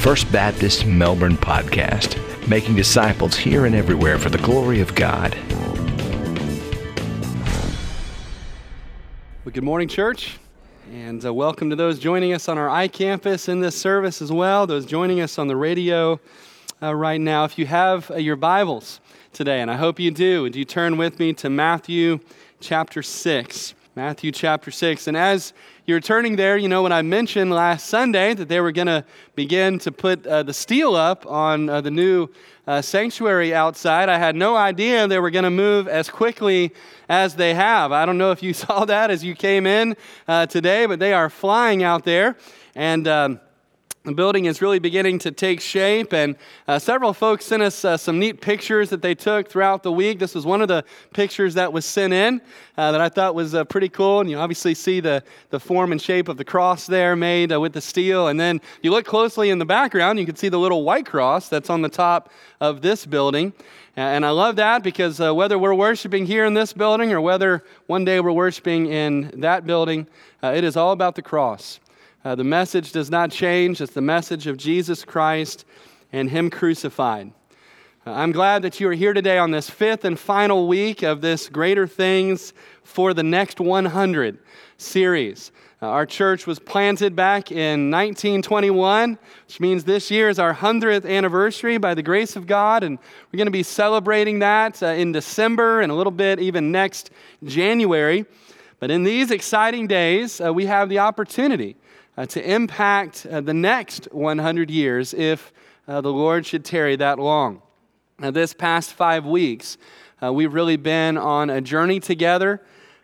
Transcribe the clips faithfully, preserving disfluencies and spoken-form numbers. First Baptist Melbourne podcast, making disciples here and everywhere for the glory of God. Well, good morning, church, and uh, welcome to those joining us on our iCampus in this service as well, those joining us on the radio uh, right now. If you have uh, your Bibles today, and I hope you do, would you turn with me to Matthew chapter six? Matthew chapter six. And as you're turning there, you know, when I mentioned last Sunday that they were going to begin to put uh, the steel up on uh, the new uh, sanctuary outside, I had no idea they were going to move as quickly as they have. I don't know if you saw that as you came in uh, today, but they are flying out there. And um, the building is really beginning to take shape, and uh, several folks sent us uh, some neat pictures that they took throughout the week. This was one of the pictures that was sent in uh, that I thought was uh, pretty cool, and you obviously see the, the form and shape of the cross there made uh, with the steel, and then you look closely in the background, you can see the little white cross that's on the top of this building. And I love that because uh, whether we're worshiping here in this building or whether one day we're worshiping in that building, uh, it is all about the cross. Uh, the message does not change. It's the message of Jesus Christ and Him crucified. Uh, I'm glad that you are here today on this fifth and final week of this Greater Things for the Next one hundred series. Uh, our church was planted back in nineteen twenty-one, which means this year is our hundredth anniversary by the grace of God, and we're going to be celebrating that uh, in December and a little bit even next January. But in these exciting days, uh, we have the opportunity Uh, to impact uh, the next one hundred years if uh, the Lord should tarry that long. Now, this past five weeks, uh, we've really been on a journey together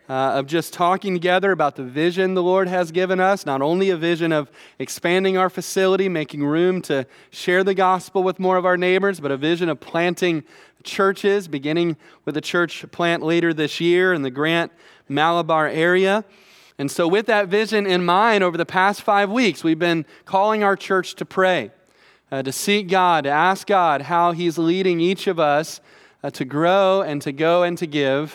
uh, of just talking together about the vision the Lord has given us, not only a vision of expanding our facility, making room to share the gospel with more of our neighbors, but a vision of planting churches, beginning with a church plant later this year in the Grant Malabar area. And so with that vision in mind, over the past five weeks, we've been calling our church to pray, uh, to seek God, to ask God how He's leading each of us uh, to grow and to go and to give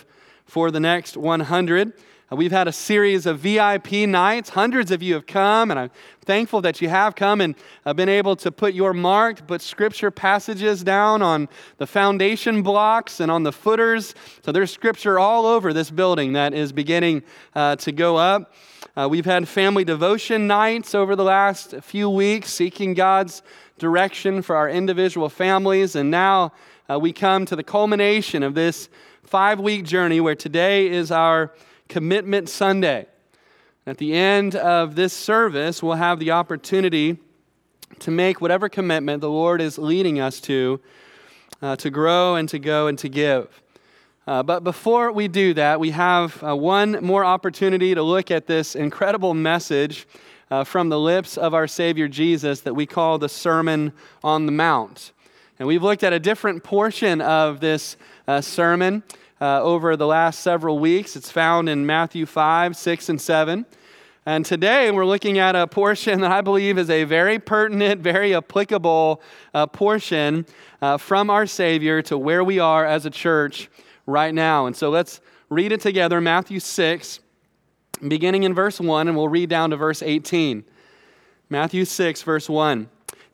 for the next one hundred. Uh, we've had a series of V I P nights. Hundreds of you have come, and I'm thankful that you have come and uh, been able to put your mark, put scripture passages down on the foundation blocks and on the footers. So there's scripture all over this building that is beginning uh, to go up. Uh, we've had family devotion nights over the last few weeks, seeking God's direction for our individual families. And now uh, we come to the culmination of this five-week journey where today is our Commitment Sunday. At the end of this service, we'll have the opportunity to make whatever commitment the Lord is leading us to, uh, to grow and to go and to give. Uh, but before we do that, we have uh, one more opportunity to look at this incredible message uh, from the lips of our Savior Jesus that we call the Sermon on the Mount. And we've looked at a different portion of this uh, sermon Uh, over the last several weeks. It's found in Matthew five, six, and seven. And today we're looking at a portion that I believe is a very pertinent, very applicable uh, portion uh, from our Savior to where we are as a church right now. And so let's read it together, Matthew six, beginning in verse one, and we'll read down to verse eighteen. Matthew six, verse one.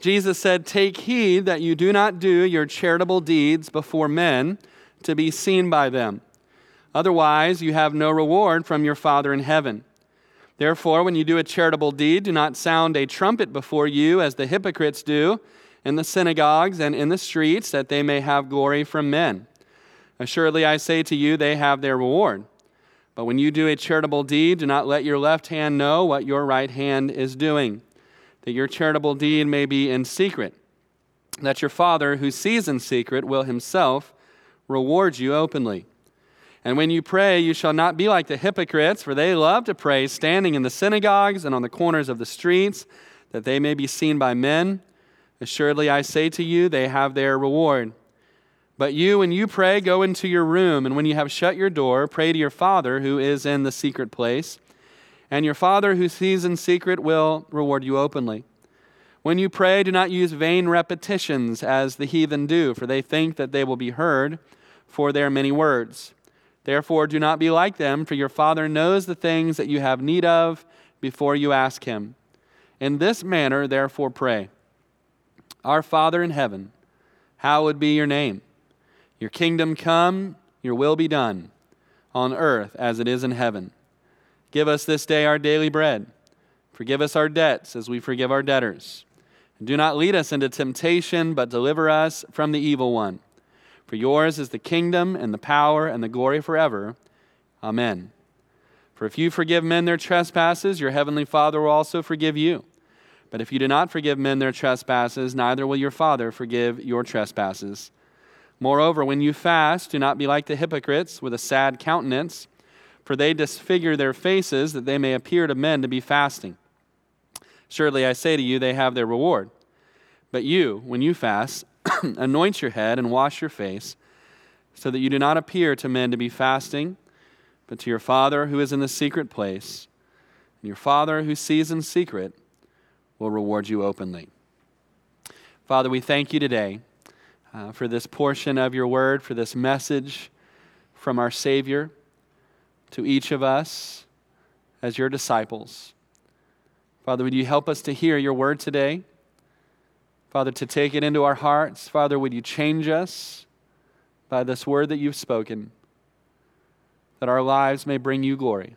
Jesus said, "Take heed that you do not do your charitable deeds before men, to be seen by them. Otherwise, you have no reward from your Father in heaven. Therefore, when you do a charitable deed, do not sound a trumpet before you, as the hypocrites do, in the synagogues and in the streets, that they may have glory from men. Assuredly, I say to you, they have their reward. But when you do a charitable deed, do not let your left hand know what your right hand is doing, that your charitable deed may be in secret, that your Father who sees in secret will himself reward you openly. And when you pray, you shall not be like the hypocrites, for they love to pray standing in the synagogues and on the corners of the streets, that they may be seen by men. Assuredly, I say to you, they have their reward. But you, when you pray, go into your room, and when you have shut your door, pray to your Father who is in the secret place. And your Father who sees in secret will reward you openly. When you pray, do not use vain repetitions as the heathen do, for they think that they will be heard for their many words. Therefore, do not be like them, for your Father knows the things that you have need of before you ask Him. In this manner, therefore, pray. Our Father in heaven, hallowed be your name. Your kingdom come, your will be done, on earth as it is in heaven. Give us this day our daily bread. Forgive us our debts as we forgive our debtors. And do not lead us into temptation, but deliver us from the evil one. For yours is the kingdom and the power and the glory forever. Amen. For if you forgive men their trespasses, your heavenly Father will also forgive you. But if you do not forgive men their trespasses, neither will your Father forgive your trespasses. Moreover, when you fast, do not be like the hypocrites with a sad countenance, for they disfigure their faces that they may appear to men to be fasting. Surely I say to you, they have their reward. But you, when you fast, anoint your head and wash your face, so that you do not appear to men to be fasting, but to your Father who is in the secret place. And your Father who sees in secret will reward you openly. Father, we thank you today uh, for this portion of your word, for this message from our Savior to each of us as your disciples. Father, would you help us to hear your word today? Father, to take it into our hearts. Father, would you change us by this word that you've spoken, that our lives may bring you glory.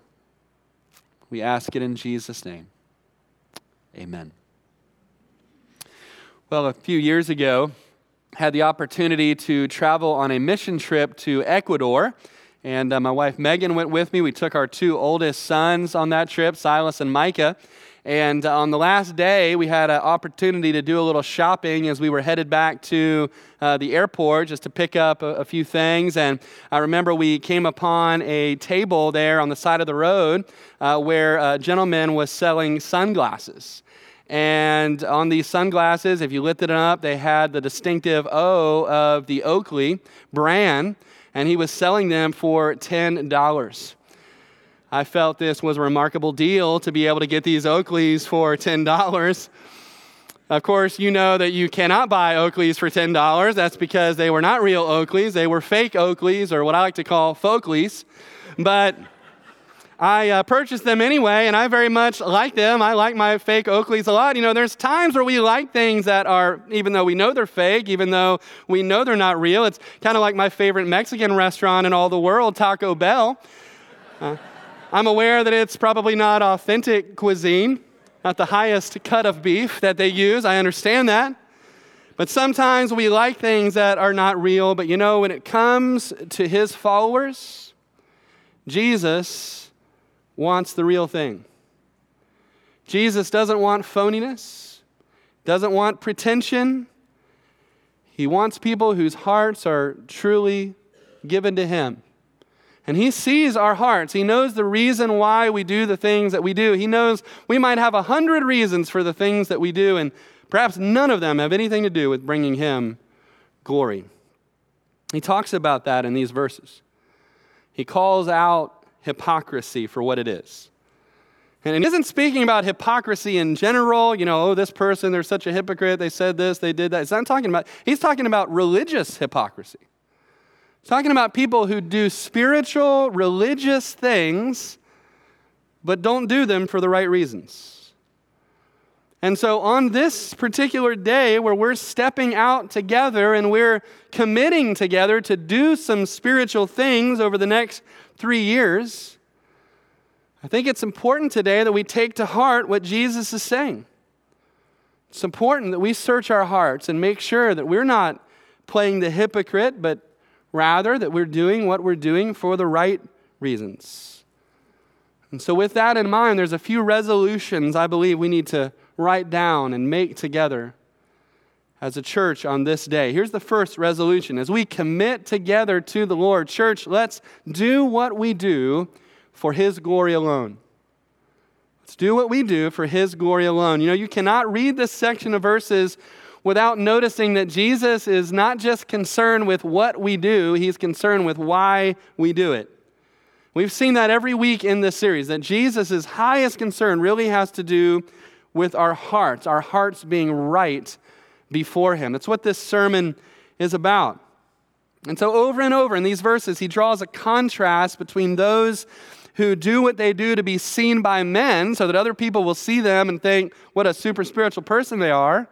We ask it in Jesus' name. Amen. Well, a few years ago, I had the opportunity to travel on a mission trip to Ecuador, and uh, my wife Megan went with me. We took our two oldest sons on that trip, Silas and Micah, and uh, on the last day, we had an opportunity to do a little shopping as we were headed back to uh, the airport just to pick up a, a few things, and I remember we came upon a table there on the side of the road uh, where a gentleman was selling sunglasses. And on these sunglasses, if you lifted them up, they had the distinctive O of the Oakley brand, and he was selling them for ten dollars. I felt this was a remarkable deal to be able to get these Oakleys for ten dollars. Of course, you know that you cannot buy Oakleys for ten dollars. That's because they were not real Oakleys. They were fake Oakleys, or what I like to call Focleys. But I uh, purchased them anyway, and I very much like them. I like my fake Oakleys a lot. You know, there's times where we like things that are, even though we know they're fake, even though we know they're not real. It's kind of like my favorite Mexican restaurant in all the world, Taco Bell. Uh, I'm aware that it's probably not authentic cuisine, not the highest cut of beef that they use. I understand that. But sometimes we like things that are not real. But you know, when it comes to his followers, Jesus wants the real thing. Jesus doesn't want phoniness, doesn't want pretension. He wants people whose hearts are truly given to him. And he sees our hearts. He knows the reason why we do the things that we do. He knows we might have a hundred reasons for the things that we do, and perhaps none of them have anything to do with bringing him glory. He talks about that in these verses. He calls out hypocrisy for what it is. And it isn't speaking about hypocrisy in general, you know, oh, this person, they're such a hypocrite, they said this, they did that. It's not talking about, he's talking about religious hypocrisy. He's talking about people who do spiritual, religious things, but don't do them for the right reasons. And so on this particular day where we're stepping out together and we're committing together to do some spiritual things over the next three years, I think it's important today that we take to heart what Jesus is saying. It's important that we search our hearts and make sure that we're not playing the hypocrite, but rather that we're doing what we're doing for the right reasons. And so with that in mind, there's a few resolutions I believe we need to write down and make together as a church on this day. Here's the first resolution. As we commit together to the Lord, church, let's do what we do for his glory alone. Let's do what we do for his glory alone. You know, you cannot read this section of verses without noticing that Jesus is not just concerned with what we do, he's concerned with why we do it. We've seen that every week in this series, that Jesus' highest concern really has to do with our hearts, our hearts being right before him. That's what this sermon is about. And so over and over in these verses, he draws a contrast between those who do what they do to be seen by men so that other people will see them and think what a super spiritual person they are,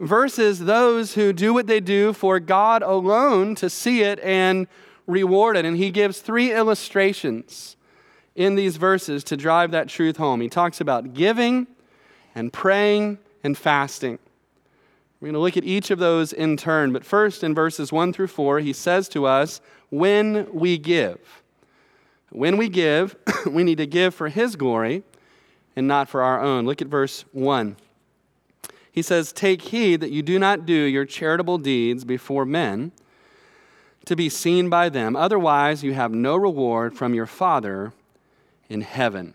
versus those who do what they do for God alone to see it and reward it. And he gives three illustrations in these verses to drive that truth home. He talks about giving and praying and fasting. We're going to look at each of those in turn. But first, in verses one through four, he says to us, when we give. When we give, we need to give for his glory and not for our own. Look at verse one. He says, take heed that you do not do your charitable deeds before men to be seen by them. Otherwise, you have no reward from your Father in heaven.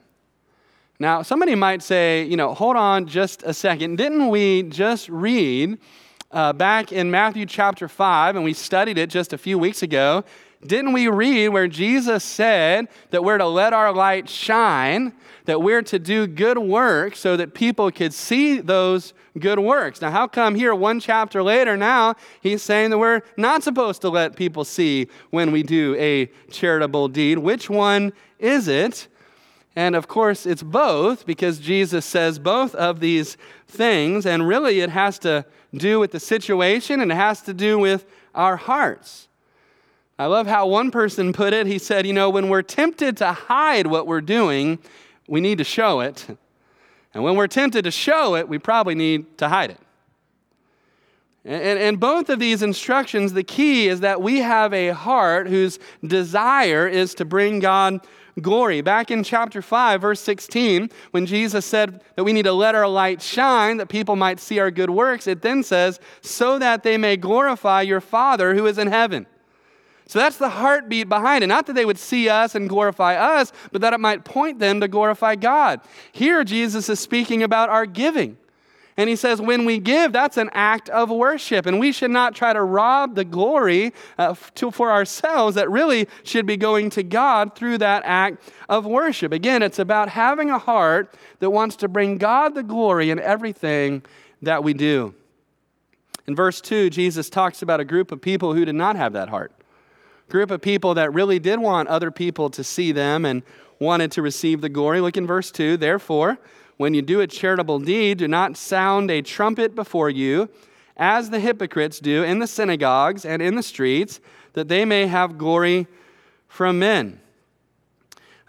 Now, somebody might say, you know, hold on just a second. Didn't we just read uh, back in Matthew chapter five, and we studied it just a few weeks ago, didn't we read where Jesus said that we're to let our light shine, that we're to do good works so that people could see those good works? Now, how come here one chapter later now he's saying that we're not supposed to let people see when we do a charitable deed? Which one is it? And of course, it's both, because Jesus says both of these things, and really it has to do with the situation and it has to do with our hearts. I love how one person put it. He said, you know, when we're tempted to hide what we're doing, we need to show it. And when we're tempted to show it, we probably need to hide it. And in both of these instructions, the key is that we have a heart whose desire is to bring God glory. Back in chapter five, verse sixteen, when Jesus said that we need to let our light shine, that people might see our good works, it then says, so that they may glorify your Father who is in heaven. So that's the heartbeat behind it. Not that they would see us and glorify us, but that it might point them to glorify God. Here, Jesus is speaking about our giving. And he says, when we give, that's an act of worship. And we should not try to rob the glory uh, to, for ourselves that really should be going to God through that act of worship. Again, it's about having a heart that wants to bring God the glory in everything that we do. In verse two, Jesus talks about a group of people who did not have that heart. Group of people that really did want other people to see them and wanted to receive the glory. Look in verse two. Therefore, when you do a charitable deed, do not sound a trumpet before you, as the hypocrites do in the synagogues and in the streets, that they may have glory from men.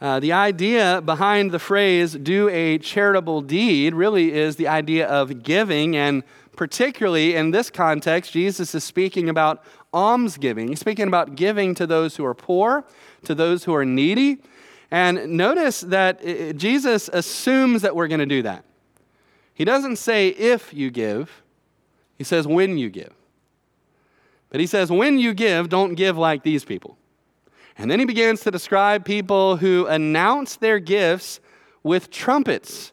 Uh, the idea behind the phrase, do a charitable deed, really is the idea of giving, and particularly in this context, Jesus is speaking about almsgiving. He's speaking about giving to those who are poor, to those who are needy. And notice that Jesus assumes that we're going to do that. He doesn't say if you give, he says when you give. But he says when you give, don't give like these people. And then he begins to describe people who announce their gifts with trumpets.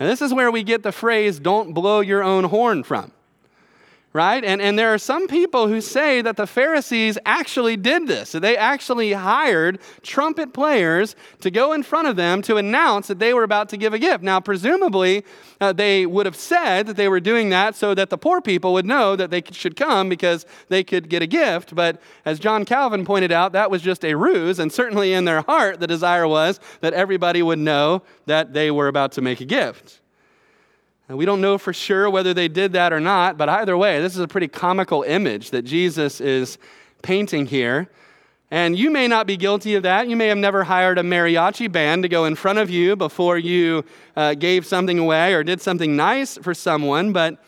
And this is where we get the phrase, don't blow your own horn from, right? And and there are some people who say that the Pharisees actually did this. They actually hired trumpet players to go in front of them to announce that they were about to give a gift. Now, presumably, uh, they would have said that they were doing that so that the poor people would know that they should come because they could get a gift. But as John Calvin pointed out, that was just a ruse. And certainly in their heart, the desire was that everybody would know that they were about to make a gift. We don't know for sure whether they did that or not, but either way, this is a pretty comical image that Jesus is painting here. And you may not be guilty of that. You may have never hired a mariachi band to go in front of you before you uh, gave something away or did something nice for someone. But,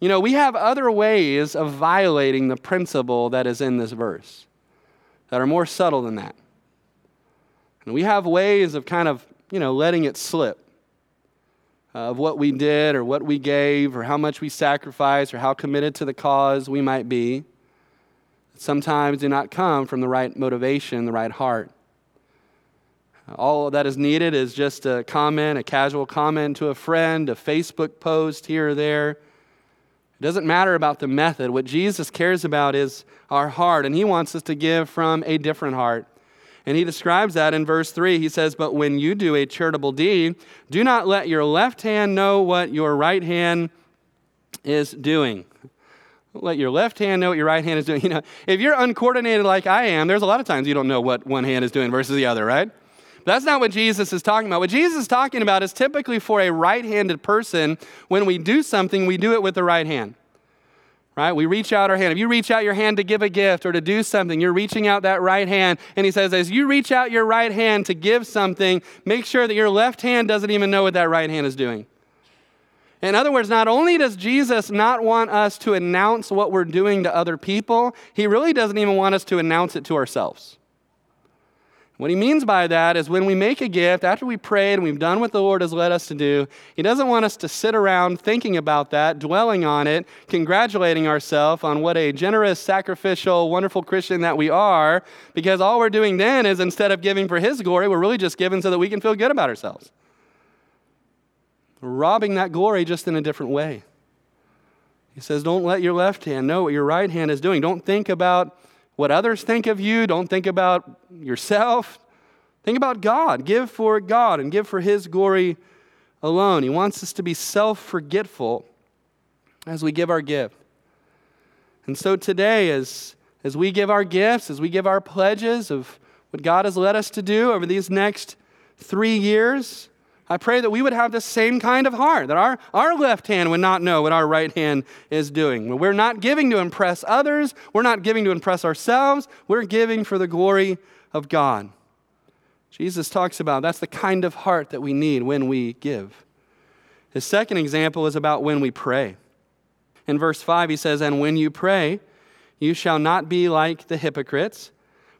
you know, we have other ways of violating the principle that is in this verse that are more subtle than that. And we have ways of kind of, you know, letting it slip. Of what we did or what we gave or how much we sacrificed or how committed to the cause we might be, sometimes do not come from the right motivation, the right heart. All that is needed is just a comment, a casual comment to a friend, a Facebook post here or there. It doesn't matter about the method. What Jesus cares about is our heart, and he wants us to give from a different heart. And he describes that in verse three. He says, but when you do a charitable deed, do not let your left hand know what your right hand is doing. Don't let your left hand know what your right hand is doing. You know, if you're uncoordinated like I am, there's a lot of times you don't know what one hand is doing versus the other, right? But that's not what Jesus is talking about. What Jesus is talking about is typically for a right-handed person, when we do something, we do it with the right hand. right? We reach out our hand. If you reach out your hand to give a gift or to do something, you're reaching out that right hand. And he says, as you reach out your right hand to give something, make sure that your left hand doesn't even know what that right hand is doing. In other words, not only does Jesus not want us to announce what we're doing to other people, he really doesn't even want us to announce it to ourselves. What he means by that is when we make a gift, after we prayed and we've done what the Lord has led us to do, he doesn't want us to sit around thinking about that, dwelling on it, congratulating ourselves on what a generous, sacrificial, wonderful Christian that we are, because all we're doing then is instead of giving for his glory, we're really just giving so that we can feel good about ourselves. Robbing that glory just in a different way. He says, don't let your left hand know what your right hand is doing. Don't think about what others think of you. Don't think about yourself. Think about God. Give for God and give for his glory alone. He wants us to be self-forgetful as we give our gift. And so today, as, as we give our gifts, as we give our pledges of what God has led us to do over these next three years, I pray that we would have the same kind of heart, that our, our left hand would not know what our right hand is doing. We're not giving to impress others. We're not giving to impress ourselves. We're giving for the glory of God. Jesus talks about that's the kind of heart that we need when we give. His second example is about when we pray. In verse five, he says, and when you pray, you shall not be like the hypocrites,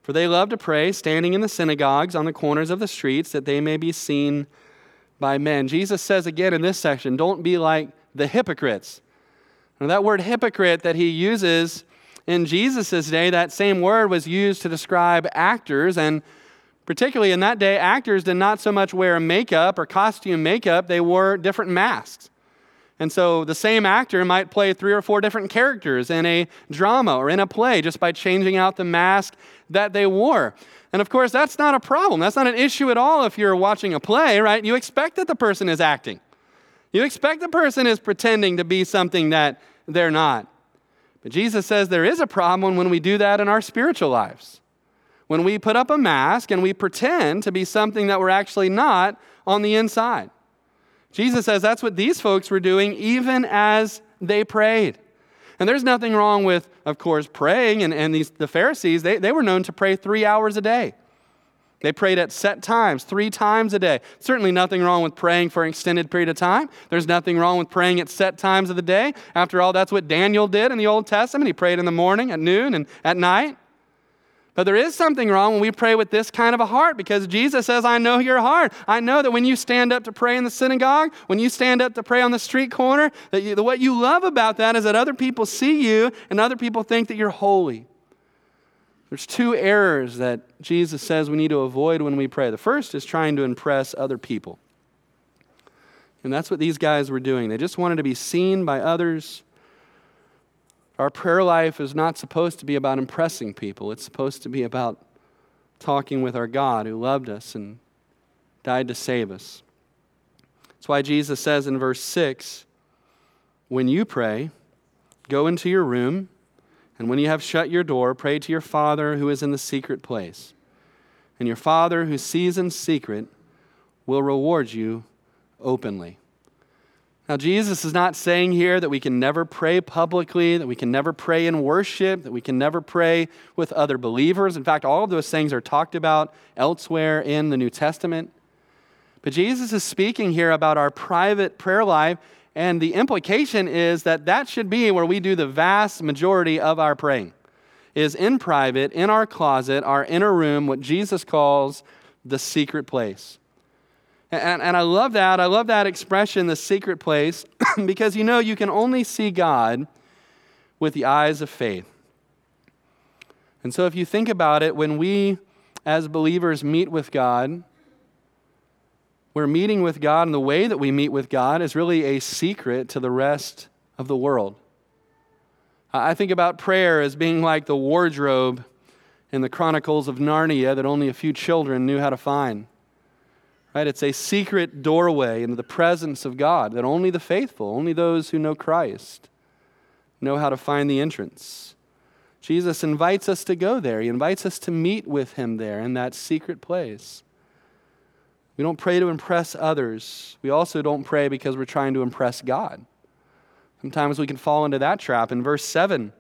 for they love to pray, standing in the synagogues on the corners of the streets, that they may be seen by men. Jesus says again in this section, don't be like the hypocrites. Now that word hypocrite that he uses in Jesus' day, that same word was used to describe actors, and particularly in that day, actors did not so much wear makeup or costume makeup, they wore different masks. And so the same actor might play three or four different characters in a drama or in a play just by changing out the mask that they wore. And of course, that's not a problem. That's not an issue at all if you're watching a play, right? You expect that the person is acting. You expect the person is pretending to be something that they're not. But Jesus says there is a problem when we do that in our spiritual lives. When we put up a mask and we pretend to be something that we're actually not on the inside. Jesus says that's what these folks were doing even as they prayed. And there's nothing wrong with, of course, praying. And, and these the Pharisees, they, they were known to pray three hours a day. They prayed at set times, three times a day. Certainly nothing wrong with praying for an extended period of time. There's nothing wrong with praying at set times of the day. After all, that's what Daniel did in the Old Testament. He prayed in the morning, at noon, and at night. But there is something wrong when we pray with this kind of a heart, because Jesus says, I know your heart. I know that when you stand up to pray in the synagogue, when you stand up to pray on the street corner, that you, what you love about that is that other people see you and other people think that you're holy. There's two errors that Jesus says we need to avoid when we pray. The first is trying to impress other people. And that's what these guys were doing. They just wanted to be seen by others. Our prayer life is not supposed to be about impressing people. It's supposed to be about talking with our God who loved us and died to save us. That's why Jesus says in verse six, when you pray, go into your room, and when you have shut your door, pray to your Father who is in the secret place. And your Father who sees in secret will reward you openly. Now, Jesus is not saying here that we can never pray publicly, that we can never pray in worship, that we can never pray with other believers. In fact, all of those things are talked about elsewhere in the New Testament. But Jesus is speaking here about our private prayer life, and the implication is that that should be where we do the vast majority of our praying, is in private, in our closet, our inner room, what Jesus calls the secret place. And, and I love that. I love that expression, the secret place, because you know you can only see God with the eyes of faith. And so if you think about it, when we as believers meet with God, we're meeting with God, and the way that we meet with God is really a secret to the rest of the world. I think about prayer as being like the wardrobe in the Chronicles of Narnia that only a few children knew how to find. Right? It's a secret doorway into the presence of God that only the faithful, only those who know Christ, know how to find the entrance. Jesus invites us to go there. He invites us to meet with him there in that secret place. We don't pray to impress others. We also don't pray because we're trying to impress God. Sometimes we can fall into that trap. In verse seven,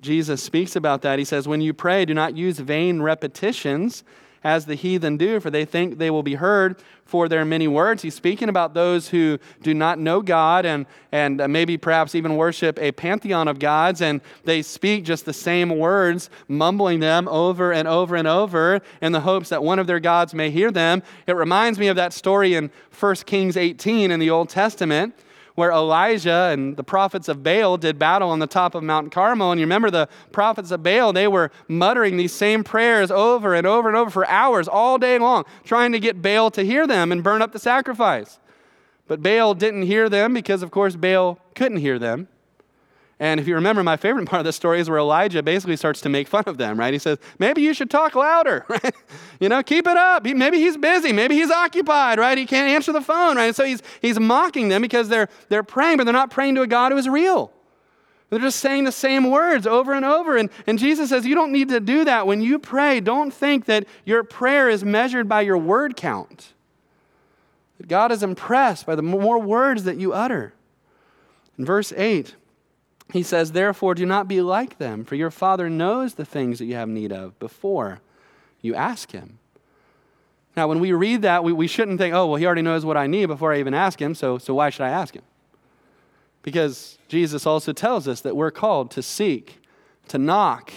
Jesus speaks about that. He says, when you pray, do not use vain repetitions as the heathen do, for they think they will be heard for their many words. He's speaking about those who do not know God and, and maybe perhaps even worship a pantheon of gods, and they speak just the same words, mumbling them over and over and over in the hopes that one of their gods may hear them. It reminds me of that story in First Kings eighteen in the Old Testament, where Elijah and the prophets of Baal did battle on the top of Mount Carmel. And you remember the prophets of Baal, they were muttering these same prayers over and over and over for hours, all day long, trying to get Baal to hear them and burn up the sacrifice. But Baal didn't hear them because, of course, Baal couldn't hear them. And if you remember, my favorite part of this story is where Elijah basically starts to make fun of them, right? He says, maybe you should talk louder, right? You know, keep it up. He, maybe he's busy. Maybe he's occupied, right? He can't answer the phone, right? And so he's he's mocking them because they're they're praying, but they're not praying to a God who is real. They're just saying the same words over and over. And, and Jesus says, you don't need to do that. When you pray, don't think that your prayer is measured by your word count. That God is impressed by the more words that you utter. In verse eight, he says, therefore, do not be like them, for your Father knows the things that you have need of before you ask him. Now, when we read that, we, we shouldn't think, oh, well, he already knows what I need before I even ask him, so, so why should I ask him? Because Jesus also tells us that we're called to seek, to knock,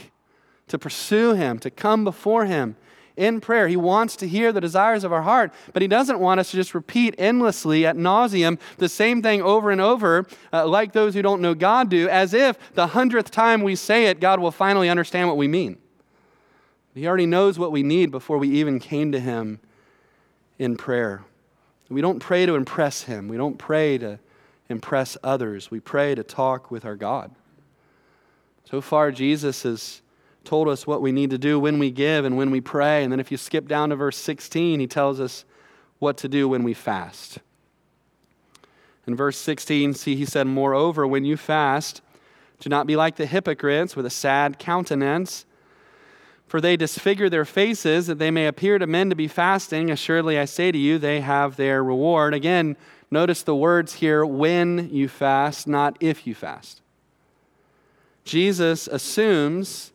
to pursue him, to come before him in prayer. He wants to hear the desires of our heart, but he doesn't want us to just repeat endlessly ad nauseum the same thing over and over, uh, like those who don't know God do, as if the hundredth time we say it, God will finally understand what we mean. He already knows what we need before we even came to him in prayer. We don't pray to impress him. We don't pray to impress others. We pray to talk with our God. So far, Jesus is told us what we need to do when we give and when we pray. And then if you skip down to verse sixteen, he tells us what to do when we fast. In verse sixteen, see, he said, moreover, when you fast, do not be like the hypocrites with a sad countenance, for they disfigure their faces that they may appear to men to be fasting. Assuredly, I say to you, they have their reward. Again, notice the words here, when you fast, not if you fast. Jesus assumes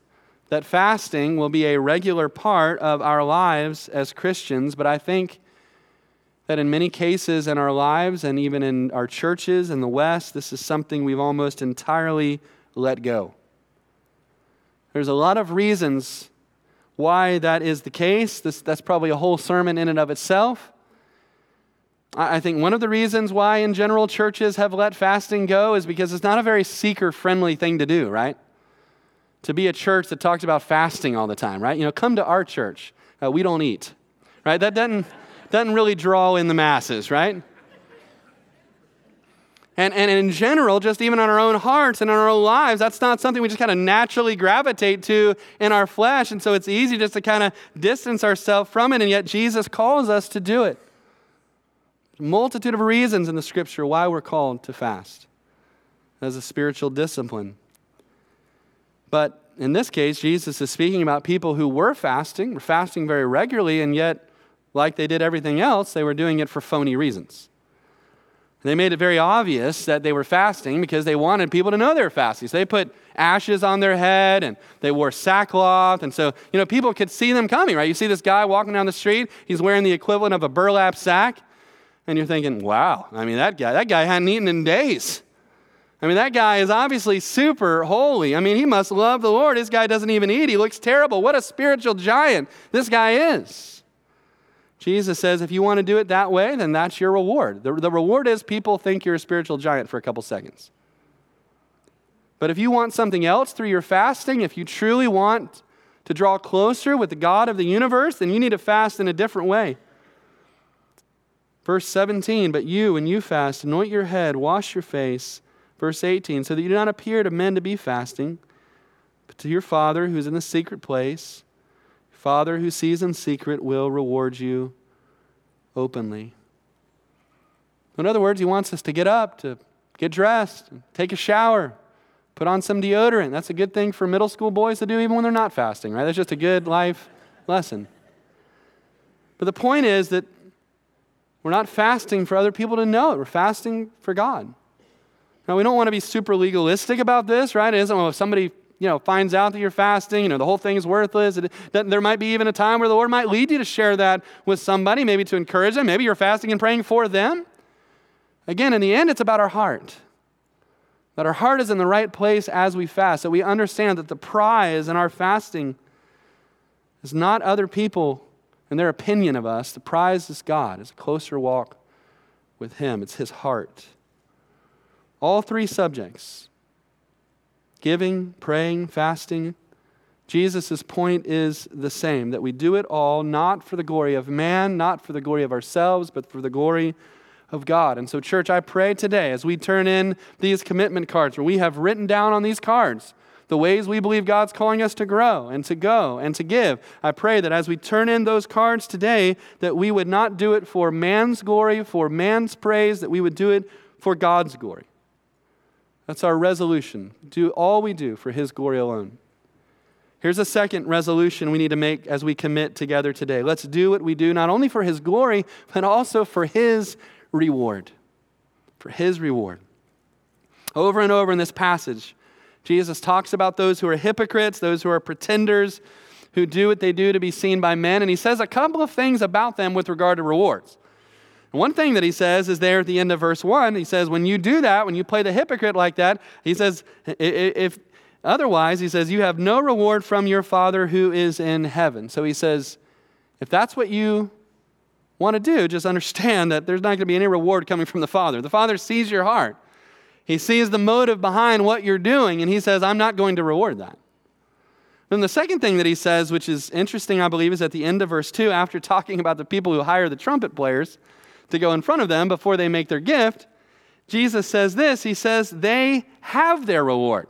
that fasting will be a regular part of our lives as Christians, but I think that in many cases in our lives and even in our churches in the West, this is something we've almost entirely let go. There's a lot of reasons why that is the case. This, that's probably a whole sermon in and of itself. I think one of the reasons why in general churches have let fasting go is because it's not a very seeker-friendly thing to do, right? To be a church that talks about fasting all the time, right? You know, come to our church. Uh, we don't eat, right? That doesn't doesn't really draw in the masses, right? And and in general, just even on our own hearts and in our own lives, that's not something we just kind of naturally gravitate to in our flesh. And so it's easy just to kind of distance ourselves from it. And yet Jesus calls us to do it. A multitude of reasons in the scripture why we're called to fast as a spiritual discipline. But in this case, Jesus is speaking about people who were fasting, were fasting very regularly, and yet, like they did everything else, they were doing it for phony reasons. And they made it very obvious that they were fasting because they wanted people to know they were fasting. So they put ashes on their head, and they wore sackcloth, and so, you know, people could see them coming, right? You see this guy walking down the street, he's wearing the equivalent of a burlap sack, and you're thinking, wow, I mean, that guy, that guy hadn't eaten in days. I mean, that guy is obviously super holy. I mean, he must love the Lord. This guy doesn't even eat. He looks terrible. What a spiritual giant this guy is. Jesus says, if you want to do it that way, then that's your reward. The, the reward is people think you're a spiritual giant for a couple seconds. But if you want something else through your fasting, if you truly want to draw closer with the God of the universe, then you need to fast in a different way. Verse seventeen, but you, when you fast, anoint your head, wash your face. Verse eighteen, so that you do not appear to men to be fasting, but to your Father who is in the secret place. Your Father who sees in secret will reward you openly. In other words, he wants us to get up, to get dressed, take a shower, put on some deodorant. That's a good thing for middle school boys to do even when they're not fasting, right? That's just a good life lesson. But the point is that we're not fasting for other people to know it. We're fasting for God. Now, we don't want to be super legalistic about this, right? It isn't, well, if somebody, you know, finds out that you're fasting, you know, the whole thing is worthless. It, that there might be even a time where the Lord might lead you to share that with somebody, maybe to encourage them. Maybe you're fasting and praying for them. Again, in the end, it's about our heart. That our heart is in the right place as we fast. That we understand that the prize in our fasting is not other people and their opinion of us. The prize is God. It's a closer walk with Him. It's His heart. All three subjects, giving, praying, fasting, Jesus' point is the same, that we do it all not for the glory of man, not for the glory of ourselves, but for the glory of God. And so, church, I pray today as we turn in these commitment cards, where we have written down on these cards the ways we believe God's calling us to grow and to go and to give. I pray that as we turn in those cards today, that we would not do it for man's glory, for man's praise, that we would do it for God's glory. That's our resolution. Do all we do for His glory alone. Here's a second resolution we need to make as we commit together today. Let's do what we do not only for His glory, but also for His reward. For His reward. Over and over in this passage, Jesus talks about those who are hypocrites, those who are pretenders, who do what they do to be seen by men. And He says a couple of things about them with regard to rewards. One thing that He says is there at the end of verse one, He says, when you do that, when you play the hypocrite like that, He says, if otherwise, He says, you have no reward from your Father who is in heaven. So He says, if that's what you want to do, just understand that there's not going to be any reward coming from the Father. The Father sees your heart. He sees the motive behind what you're doing, and He says, I'm not going to reward that. Then the second thing that He says, which is interesting, I believe, is at the end of verse two, after talking about the people who hire the trumpet players to go in front of them before they make their gift, Jesus says this, He says, they have their reward.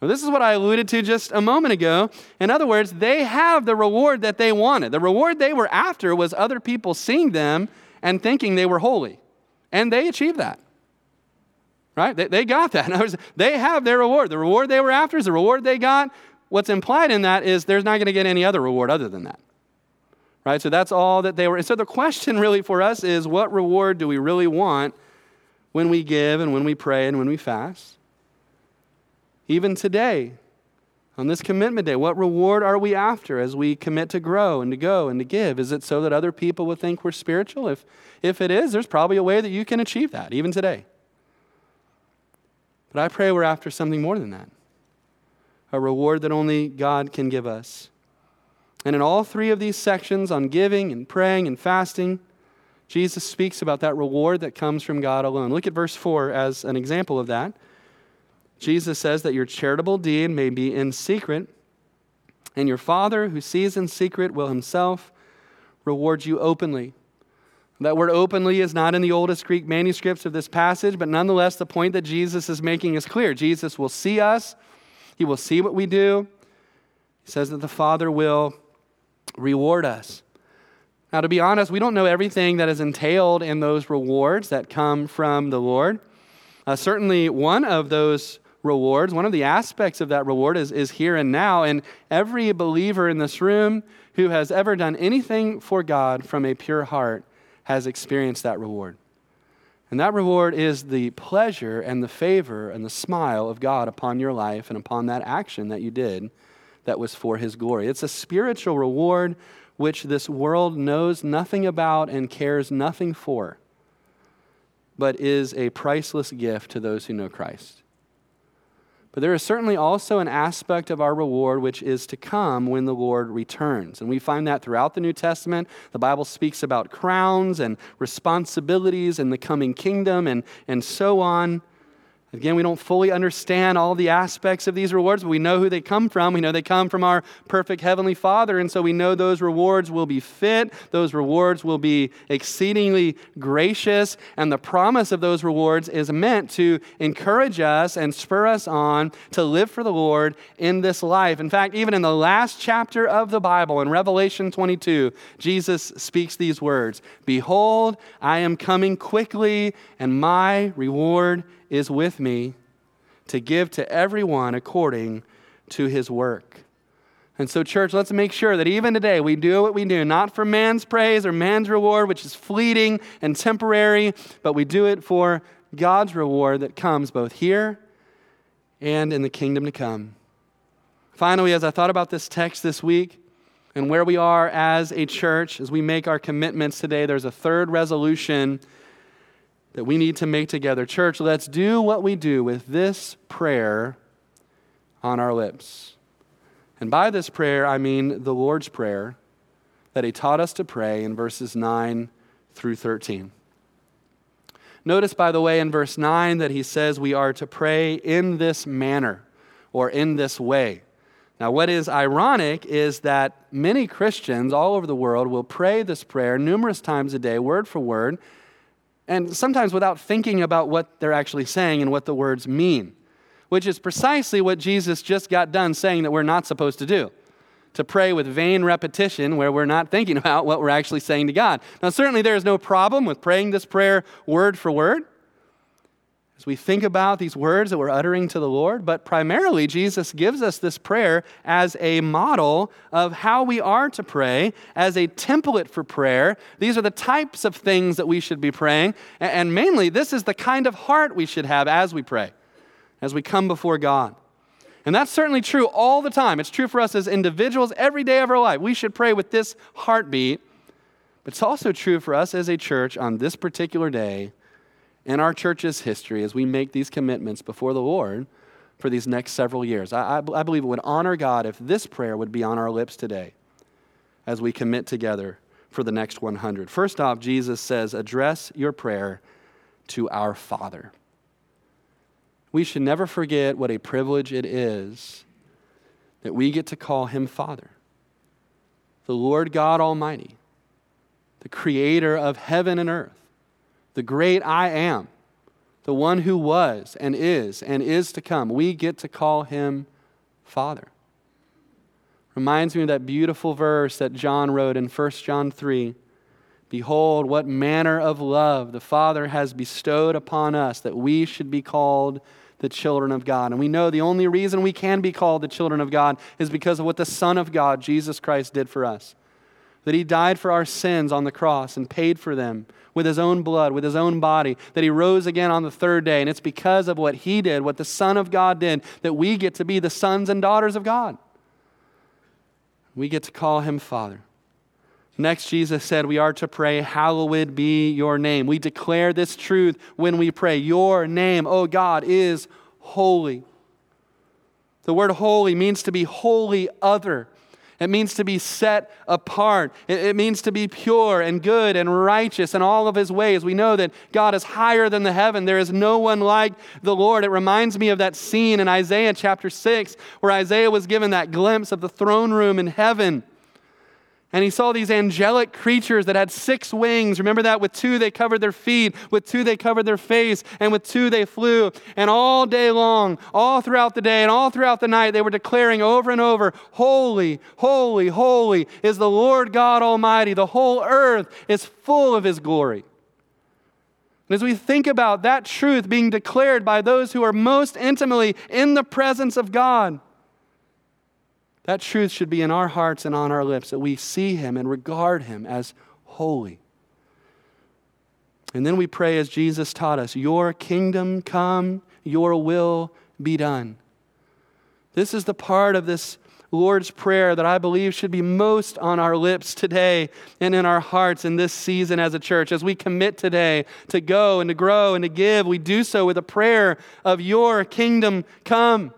Well, this is what I alluded to just a moment ago. In other words, they have the reward that they wanted. The reward they were after was other people seeing them and thinking they were holy. And they achieved that. Right? They, they got that. In other words, they have their reward. The reward they were after is the reward they got. What's implied in that is they're not going to get any other reward other than that. Right? So that's all that they were. And so the question really for us is, what reward do we really want when we give and when we pray and when we fast? Even today, on this commitment day, what reward are we after as we commit to grow and to go and to give? Is it so that other people would think we're spiritual? If, if it is, there's probably a way that you can achieve that, even today. But I pray we're after something more than that, a reward that only God can give us. And in all three of these sections on giving and praying and fasting, Jesus speaks about that reward that comes from God alone. Look at verse four as an example of that. Jesus says that your charitable deed may be in secret, and your Father who sees in secret will Himself reward you openly. That word openly is not in the oldest Greek manuscripts of this passage, but nonetheless, the point that Jesus is making is clear. Jesus will see us. He will see what we do. He says that the Father will reward us. Now, to be honest, we don't know everything that is entailed in those rewards that come from the Lord. Uh, certainly one of those rewards, one of the aspects of that reward is, is here and now. And every believer in this room who has ever done anything for God from a pure heart has experienced that reward. And that reward is the pleasure and the favor and the smile of God upon your life and upon that action that you did that was for His glory. It's a spiritual reward which this world knows nothing about and cares nothing for, but is a priceless gift to those who know Christ. But there is certainly also an aspect of our reward which is to come when the Lord returns. And we find that throughout the New Testament. The Bible speaks about crowns and responsibilities and the coming kingdom and, and so on. Again, we don't fully understand all the aspects of these rewards, but we know who they come from. We know they come from our perfect Heavenly Father, and so we know those rewards will be fit. Those rewards will be exceedingly gracious, and the promise of those rewards is meant to encourage us and spur us on to live for the Lord in this life. In fact, even in the last chapter of the Bible, in Revelation twenty-two, Jesus speaks these words, "Behold, I am coming quickly, and my reward is with me to give to everyone according to his work." And so, church, let's make sure that even today we do what we do, not for man's praise or man's reward, which is fleeting and temporary, but we do it for God's reward that comes both here and in the kingdom to come. Finally, as I thought about this text this week and where we are as a church, as we make our commitments today, there's a third resolution that we need to make together. Church, let's do what we do with this prayer on our lips. And by this prayer, I mean the Lord's Prayer that he taught us to pray in verses nine through thirteen. Notice, by the way, in verse nine that he says we are to pray in this manner or in this way. Now, what is ironic is that many Christians all over the world will pray this prayer numerous times a day, word for word, and sometimes without thinking about what they're actually saying and what the words mean, which is precisely what Jesus just got done saying that we're not supposed to do, to pray with vain repetition where we're not thinking about what we're actually saying to God. Now, certainly there is no problem with praying this prayer word for word as we think about these words that we're uttering to the Lord, but primarily Jesus gives us this prayer as a model of how we are to pray, as a template for prayer. These are the types of things that we should be praying, and mainly this is the kind of heart we should have as we pray, as we come before God. And that's certainly true all the time. It's true for us as individuals every day of our life. We should pray with this heartbeat, but it's also true for us as a church on this particular day in our church's history as we make these commitments before the Lord for these next several years. I, I, I believe it would honor God if this prayer would be on our lips today as we commit together for the next one hundred. First off, Jesus says, address your prayer to our Father. We should never forget what a privilege it is that we get to call him Father, the Lord God Almighty, the creator of heaven and earth, the great I am, the one who was and is and is to come. We get to call him Father. Reminds me of that beautiful verse that John wrote in First John three. Behold, what manner of love the Father has bestowed upon us that we should be called the children of God. And we know the only reason we can be called the children of God is because of what the Son of God, Jesus Christ, did for us. That he died for our sins on the cross and paid for them with his own blood, with his own body, that he rose again on the third day. And it's because of what he did, what the Son of God did, that we get to be the sons and daughters of God. We get to call him Father. Next, Jesus said we are to pray, hallowed be your name. We declare this truth when we pray. Your name, oh God, is holy. The word holy means to be wholly other. It means to be set apart. It, it means to be pure and good and righteous in all of his ways. We know that God is higher than the heaven. There is no one like the Lord. It reminds me of that scene in Isaiah chapter six where Isaiah was given that glimpse of the throne room in heaven. And he saw these angelic creatures that had six wings. Remember that? With two they covered their feet, with two they covered their face, and with two they flew. And all day long, all throughout the day and all throughout the night, they were declaring over and over, holy, holy, holy is the Lord God Almighty. The whole earth is full of his glory. And as we think about that truth being declared by those who are most intimately in the presence of God, that truth should be in our hearts and on our lips, that we see him and regard him as holy. And then we pray as Jesus taught us, your kingdom come, your will be done. This is the part of this Lord's Prayer that I believe should be most on our lips today and in our hearts in this season as a church. As we commit today to go and to grow and to give, we do so with a prayer of your kingdom come.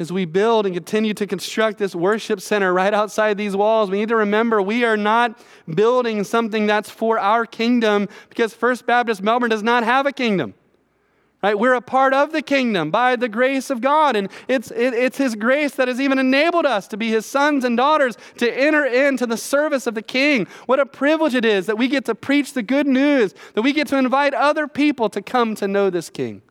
As we build and continue to construct this worship center right outside these walls, we need to remember we are not building something that's for our kingdom because First Baptist Melbourne does not have a kingdom, right? We're a part of the kingdom by the grace of God, and it's, it, it's his grace that has even enabled us to be his sons and daughters, to enter into the service of the King. What a privilege it is that we get to preach the good news, that we get to invite other people to come to know this King.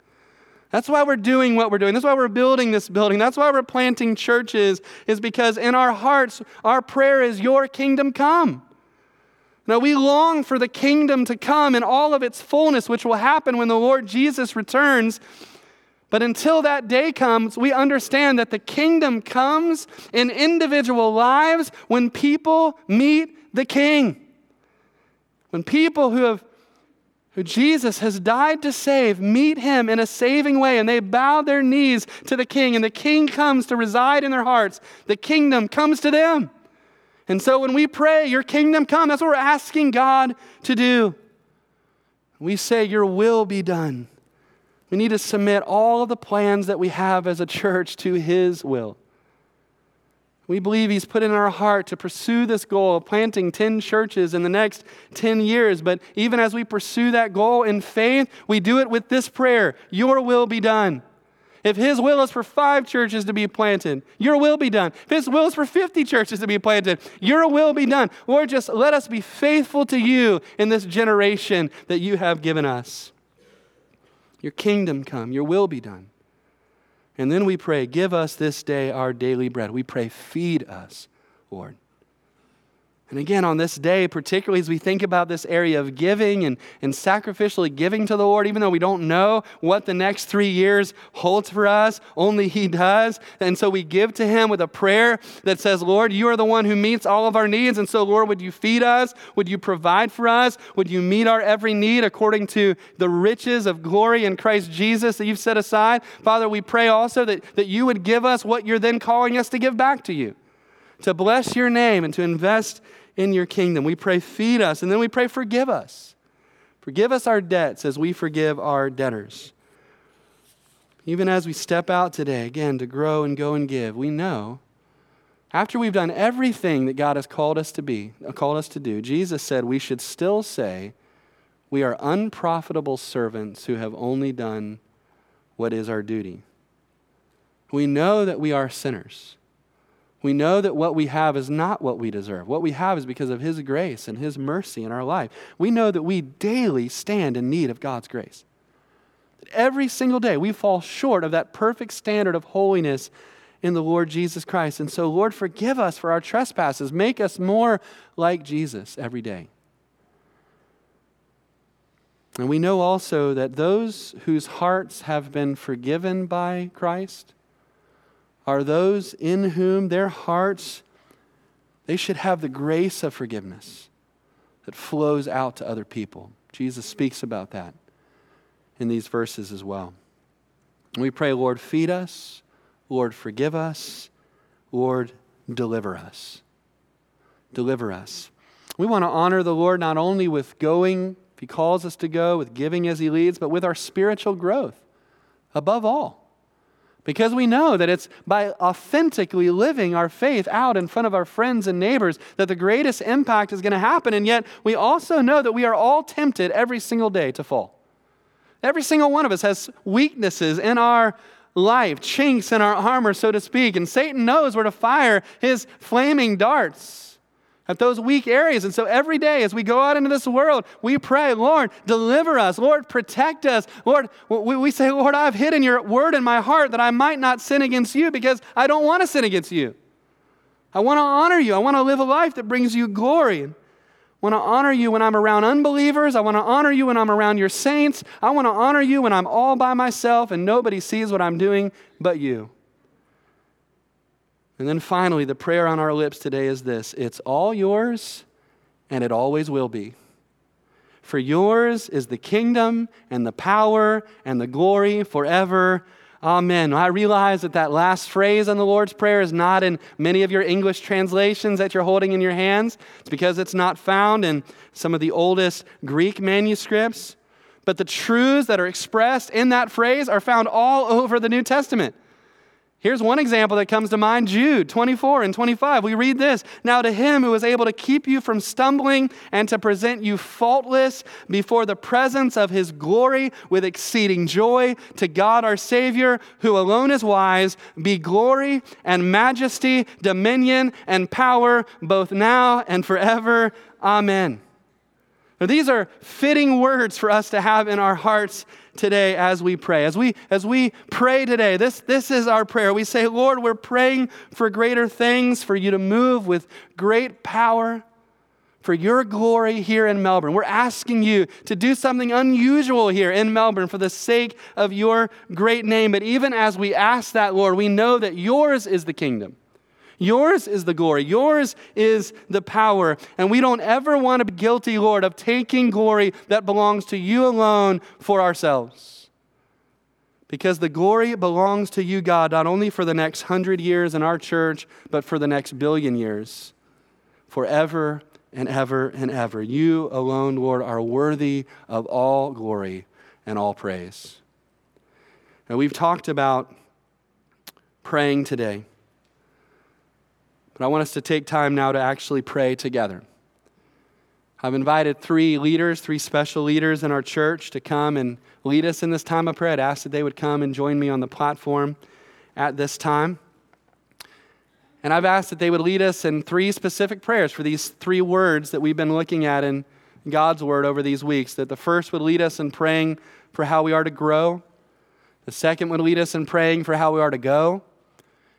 That's why we're doing what we're doing. That's why we're building this building. That's why we're planting churches, is because in our hearts, our prayer is your kingdom come. Now, we long for the kingdom to come in all of its fullness, which will happen when the Lord Jesus returns. But until that day comes, we understand that the kingdom comes in individual lives when people meet the King. When people who have who Jesus has died to save, meet him in a saving way, and they bow their knees to the king, and the king comes to reside in their hearts. The kingdom comes to them. And so when we pray, your kingdom come, that's what we're asking God to do. We say, your will be done. We need to submit all of the plans that we have as a church to his will. We believe he's put in our heart to pursue this goal of planting ten churches in the next ten years. But even as we pursue that goal in faith, we do it with this prayer, your will be done. If his will is for five churches to be planted, your will be done. If his will is for fifty churches to be planted, your will be done. Lord, just let us be faithful to you in this generation that you have given us. Your kingdom come, your will be done. And then we pray, give us this day our daily bread. We pray, feed us, Lord. And again, on this day, particularly as we think about this area of giving and, and sacrificially giving to the Lord, even though we don't know what the next three years holds for us, only he does. And so we give to him with a prayer that says, Lord, you are the one who meets all of our needs. And so, Lord, would you feed us? Would you provide for us? Would you meet our every need according to the riches of glory in Christ Jesus that you've set aside? Father, we pray also that, that you would give us what you're then calling us to give back to you, to bless your name and to invest in your kingdom. We pray, feed us, and then we pray, forgive us. Forgive us our debts as we forgive our debtors. Even as we step out today, again, to grow and go and give, we know after we've done everything that God has called us to be, called us to do, Jesus said we should still say we are unprofitable servants who have only done what is our duty. We know that we are sinners. We know that what we have is not what we deserve. What we have is because of his grace and his mercy in our life. We know that we daily stand in need of God's grace. Every single day we fall short of that perfect standard of holiness in the Lord Jesus Christ. And so, Lord, forgive us for our trespasses. Make us more like Jesus every day. And we know also that those whose hearts have been forgiven by Christ are those in whom their hearts, they should have the grace of forgiveness that flows out to other people. Jesus speaks about that in these verses as well. We pray, Lord, feed us. Lord, forgive us. Lord, deliver us. Deliver us. We want to honor the Lord not only with going, if he calls us to go, with giving as he leads, but with our spiritual growth above all. Because we know that it's by authentically living our faith out in front of our friends and neighbors that the greatest impact is going to happen. And yet we also know that we are all tempted every single day to fall. Every single one of us has weaknesses in our life, chinks in our armor, so to speak. And Satan knows where to fire his flaming darts at those weak areas. And so every day as we go out into this world, we pray, Lord, deliver us. Lord, protect us. Lord, we say, Lord, I've hidden your word in my heart that I might not sin against you because I don't want to sin against you. I want to honor you. I want to live a life that brings you glory. I want to honor you when I'm around unbelievers. I want to honor you when I'm around your saints. I want to honor you when I'm all by myself and nobody sees what I'm doing but you. And then finally, the prayer on our lips today is this: it's all yours and it always will be. For yours is the kingdom and the power and the glory forever. Amen. I realize that that last phrase on the Lord's Prayer is not in many of your English translations that you're holding in your hands. It's because it's not found in some of the oldest Greek manuscripts. But the truths that are expressed in that phrase are found all over the New Testament. Here's one example that comes to mind, Jude twenty-four and twenty-five. We read this: now to him who is able to keep you from stumbling and to present you faultless before the presence of his glory with exceeding joy, to God our Savior, who alone is wise, be glory and majesty, dominion and power, both now and forever. Amen. Now, these are fitting words for us to have in our hearts today as we pray. As we as we pray today, this, this is our prayer. We say, Lord, we're praying for greater things, for you to move with great power, for your glory here in Melbourne. We're asking you to do something unusual here in Melbourne for the sake of your great name. But even as we ask that, Lord, we know that yours is the kingdom. Yours is the glory. Yours is the power. And we don't ever want to be guilty, Lord, of taking glory that belongs to you alone for ourselves. Because the glory belongs to you, God, not only for the next hundred years in our church, but for the next billion years, forever and ever and ever. You alone, Lord, are worthy of all glory and all praise. Now, we've talked about praying today, but I want us to take time now to actually pray together. I've invited three leaders, three special leaders in our church to come and lead us in this time of prayer. I'd ask that they would come and join me on the platform at this time. And I've asked that they would lead us in three specific prayers for these three words that we've been looking at in God's Word over these weeks. That the first would lead us in praying for how we are to grow. The second would lead us in praying for how we are to go.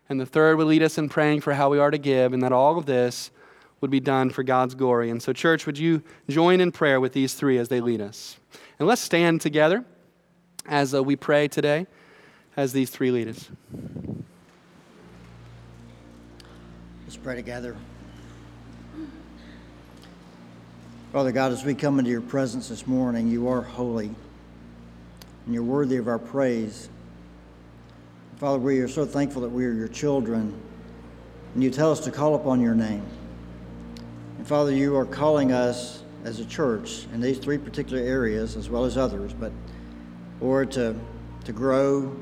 And the third would lead us in praying for how we are to give, and that all of this would be done for God's glory. And so, church, would you join in prayer with these three as they lead us? And let's stand together as uh, we pray today as these three lead us. Let's pray together. Father God, as we come into your presence this morning, you are holy, and you're worthy of our praise. Father, we are so thankful that we are your children, and you tell us to call upon your name. And Father, you are calling us as a church in these three particular areas, as well as others, but or to, to grow,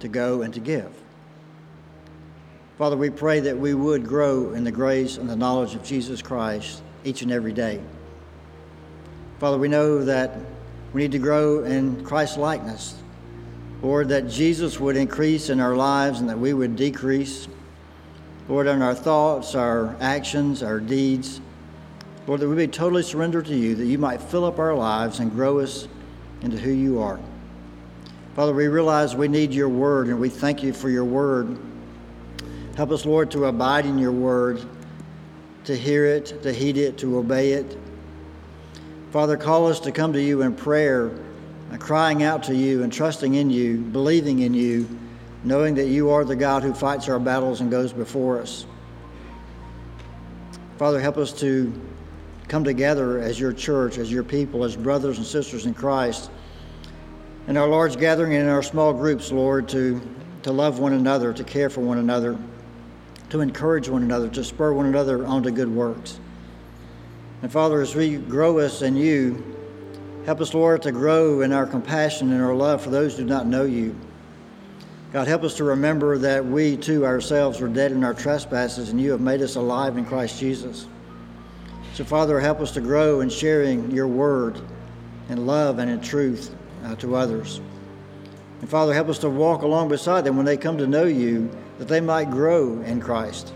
to go, and to give. Father, we pray that we would grow in the grace and the knowledge of Jesus Christ each and every day. Father, we know that we need to grow in Christ's likeness, Lord, that Jesus would increase in our lives and that we would decrease, Lord, in our thoughts, our actions, our deeds. Lord, that we be totally surrendered to you, that you might fill up our lives and grow us into who you are. Father, we realize we need your word, and we thank you for your word. Help us, Lord, to abide in your word, to hear it, to heed it, to obey it. Father, call us to come to you in prayer, crying out to you and trusting in you, believing in you, knowing that you are the God who fights our battles and goes before us. Father, help us to come together as your church, as your people, as brothers and sisters in Christ, in our large gathering and in our small groups, Lord, to, to love one another, to care for one another, to encourage one another, to spur one another on to good works. And Father, as we grow us in you, help us, Lord, to grow in our compassion and our love for those who do not know you. God, help us to remember that we, too, ourselves were dead in our trespasses, and you have made us alive in Christ Jesus. So, Father, help us to grow in sharing your word in love and in truth uh, to others. And, Father, help us to walk along beside them when they come to know you, that they might grow in Christ,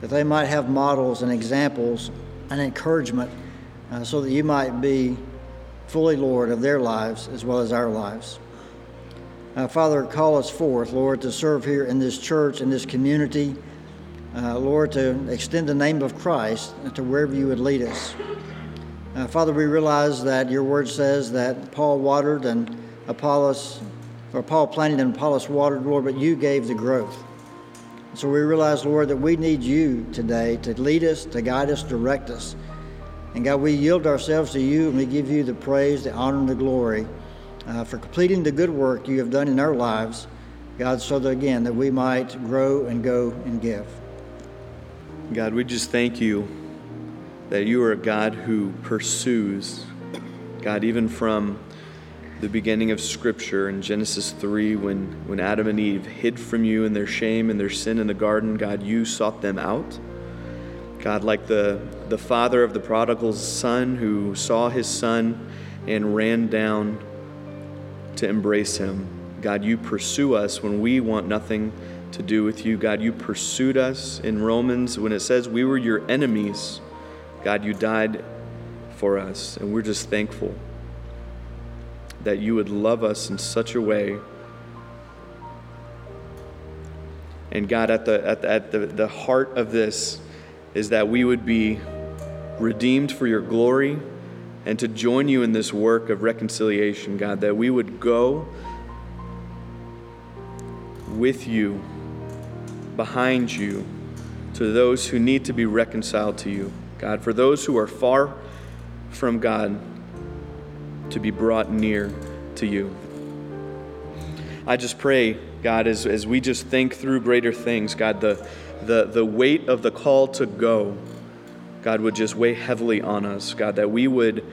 that they might have models and examples and encouragement uh, so that you might be fully Lord of their lives as well as our lives. Uh, Father, call us forth, Lord, to serve here in this church, in this community, uh, Lord, to extend the name of Christ to wherever you would lead us. Uh, Father, we realize that your word says that Paul watered and Apollos, or Paul planted and Apollos watered, Lord, but you gave the growth. So we realize, Lord, that we need you today to lead us, to guide us, direct us. And God, we yield ourselves to you, and we give you the praise, the honor, and the glory uh, for completing the good work you have done in our lives, God, so that, again, that we might grow and go and give. God, we just thank you that you are a God who pursues, God, even from the beginning of Scripture in Genesis three, when, when Adam and Eve hid from you in their shame and their sin in the garden, God, you sought them out. God, like the, the father of the prodigal son who saw his son and ran down to embrace him. God, you pursue us when we want nothing to do with you. God, you pursued us in Romans when it says we were your enemies. God, you died for us, and we're just thankful that you would love us in such a way. And God, at the at the, at the, the heart of this is that we would be redeemed for your glory and to join you in this work of reconciliation, God, that we would go with you, behind you, to those who need to be reconciled to you, God, for those who are far from God to be brought near to you. I just pray, God, as, as we just think through greater things, God, the, the, the weight of the call to go, God, would just weigh heavily on us, God, that we would,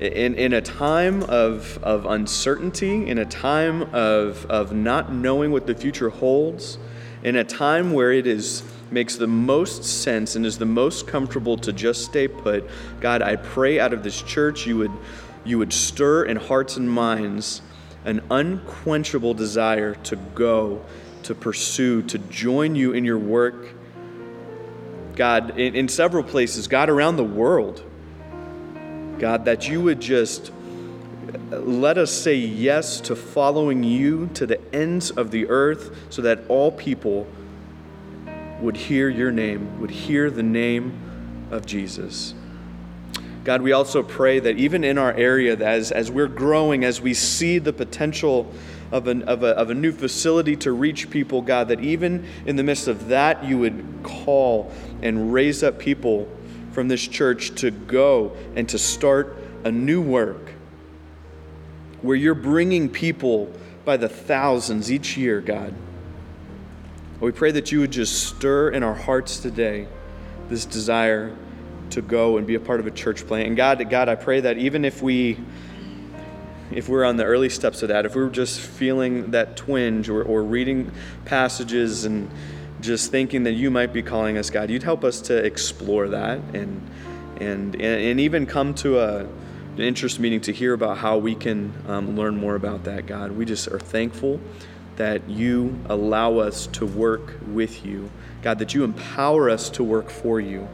in, in a time of, of uncertainty, in a time of, of not knowing what the future holds, in a time where it is makes the most sense and is the most comfortable to just stay put, God, I pray out of this church you would, you would stir in hearts and minds an unquenchable desire to go, to pursue, to join you in your work. God, in, in several places, God, around the world, God, that you would just let us say yes to following you to the ends of the earth so that all people would hear your name, would hear the name of Jesus. God, we also pray that even in our area, as, as we're growing, as we see the potential of, an, of, a, of a new facility to reach people, God, that even in the midst of that, you would call and raise up people from this church to go and to start a new work where you're bringing people by the thousands each year, God. We pray that you would just stir in our hearts today this desire to go and be a part of a church plant. And God, God, I pray that even if we, if we're on the early steps of that, if we're just feeling that twinge or, or reading passages and just thinking that you might be calling us, God, you'd help us to explore that and and and even come to a, an interest meeting to hear about how we can um, learn more about that, God. We just are thankful that you allow us to work with you, God, that you empower us to work for you.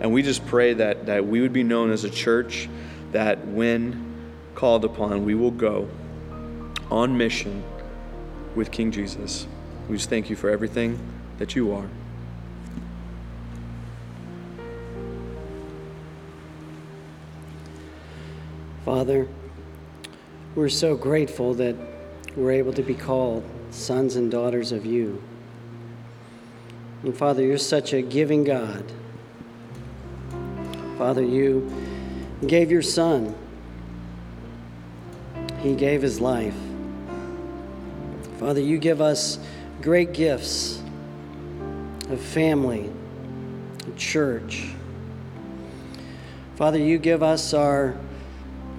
And we just pray that, that we would be known as a church that when called upon, we will go on mission with King Jesus. We just thank you for everything that you are. Father, we're so grateful that we're able to be called sons and daughters of you. And Father, you're such a giving God. Father, you gave your son. He gave his life. Father, you give us great gifts of family, church. Father, you give us our,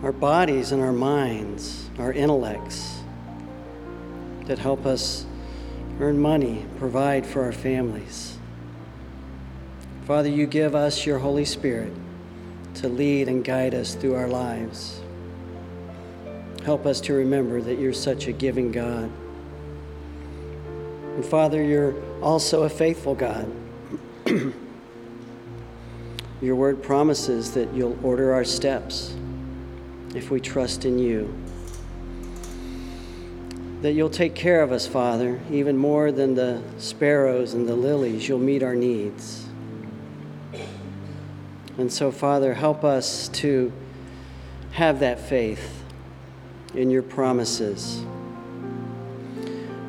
our bodies and our minds, our intellects, that help us earn money, provide for our families. Father, you give us your Holy Spirit to lead and guide us through our lives. Help us to remember that you're such a giving God. And Father, you're also a faithful God. Your word promises that you'll order our steps if we trust in you. That you'll take care of us, Father, even more than the sparrows and the lilies. You'll meet our needs. And so, Father, help us to have that faith in your promises.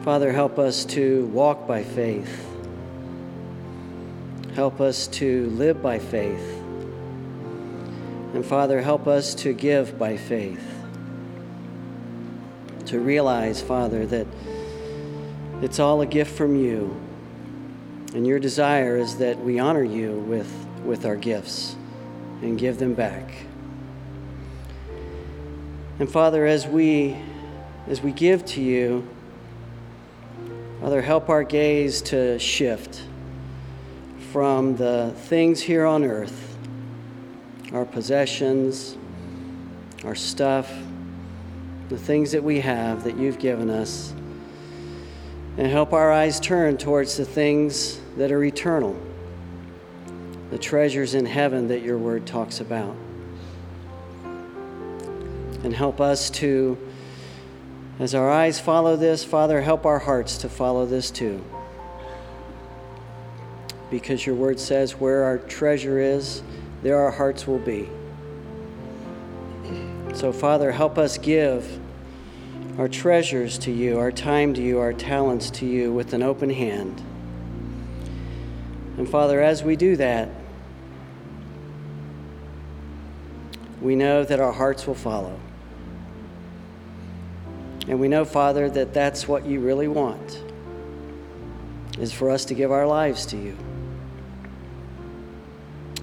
Father, help us to walk by faith. Help us to live by faith. And, Father, help us to give by faith. To realize, Father, that it's all a gift from you, and your desire is that we honor you with, with our gifts and give them back. And Father, as we as we give to you, Father, help our gaze to shift from the things here on earth, our possessions, our stuff, the things that we have that you've given us, and help our eyes turn towards the things that are eternal, the treasures in heaven that your word talks about. And help us to, as our eyes follow this, Father, help our hearts to follow this too. Because your word says where our treasure is, there our hearts will be. So, Father, help us give our treasures to you, our time to you, our talents to you with an open hand, And Father, as we do that, we know that our hearts will follow. And we know, Father, that that's what you really want, is for us to give our lives to you.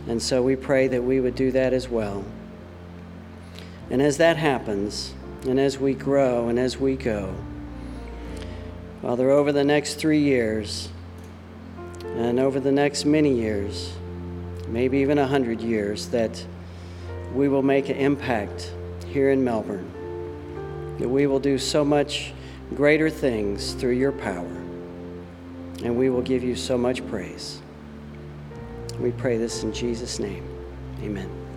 And so we pray that we would do that as well. And as that happens, and as we grow and as we go, Father, over the next three years, and over the next many years, maybe even a hundred years, that we will make an impact here in Melbourne, that we will do so much greater things through your power, and we will give you so much praise. We pray this in Jesus' name. Amen.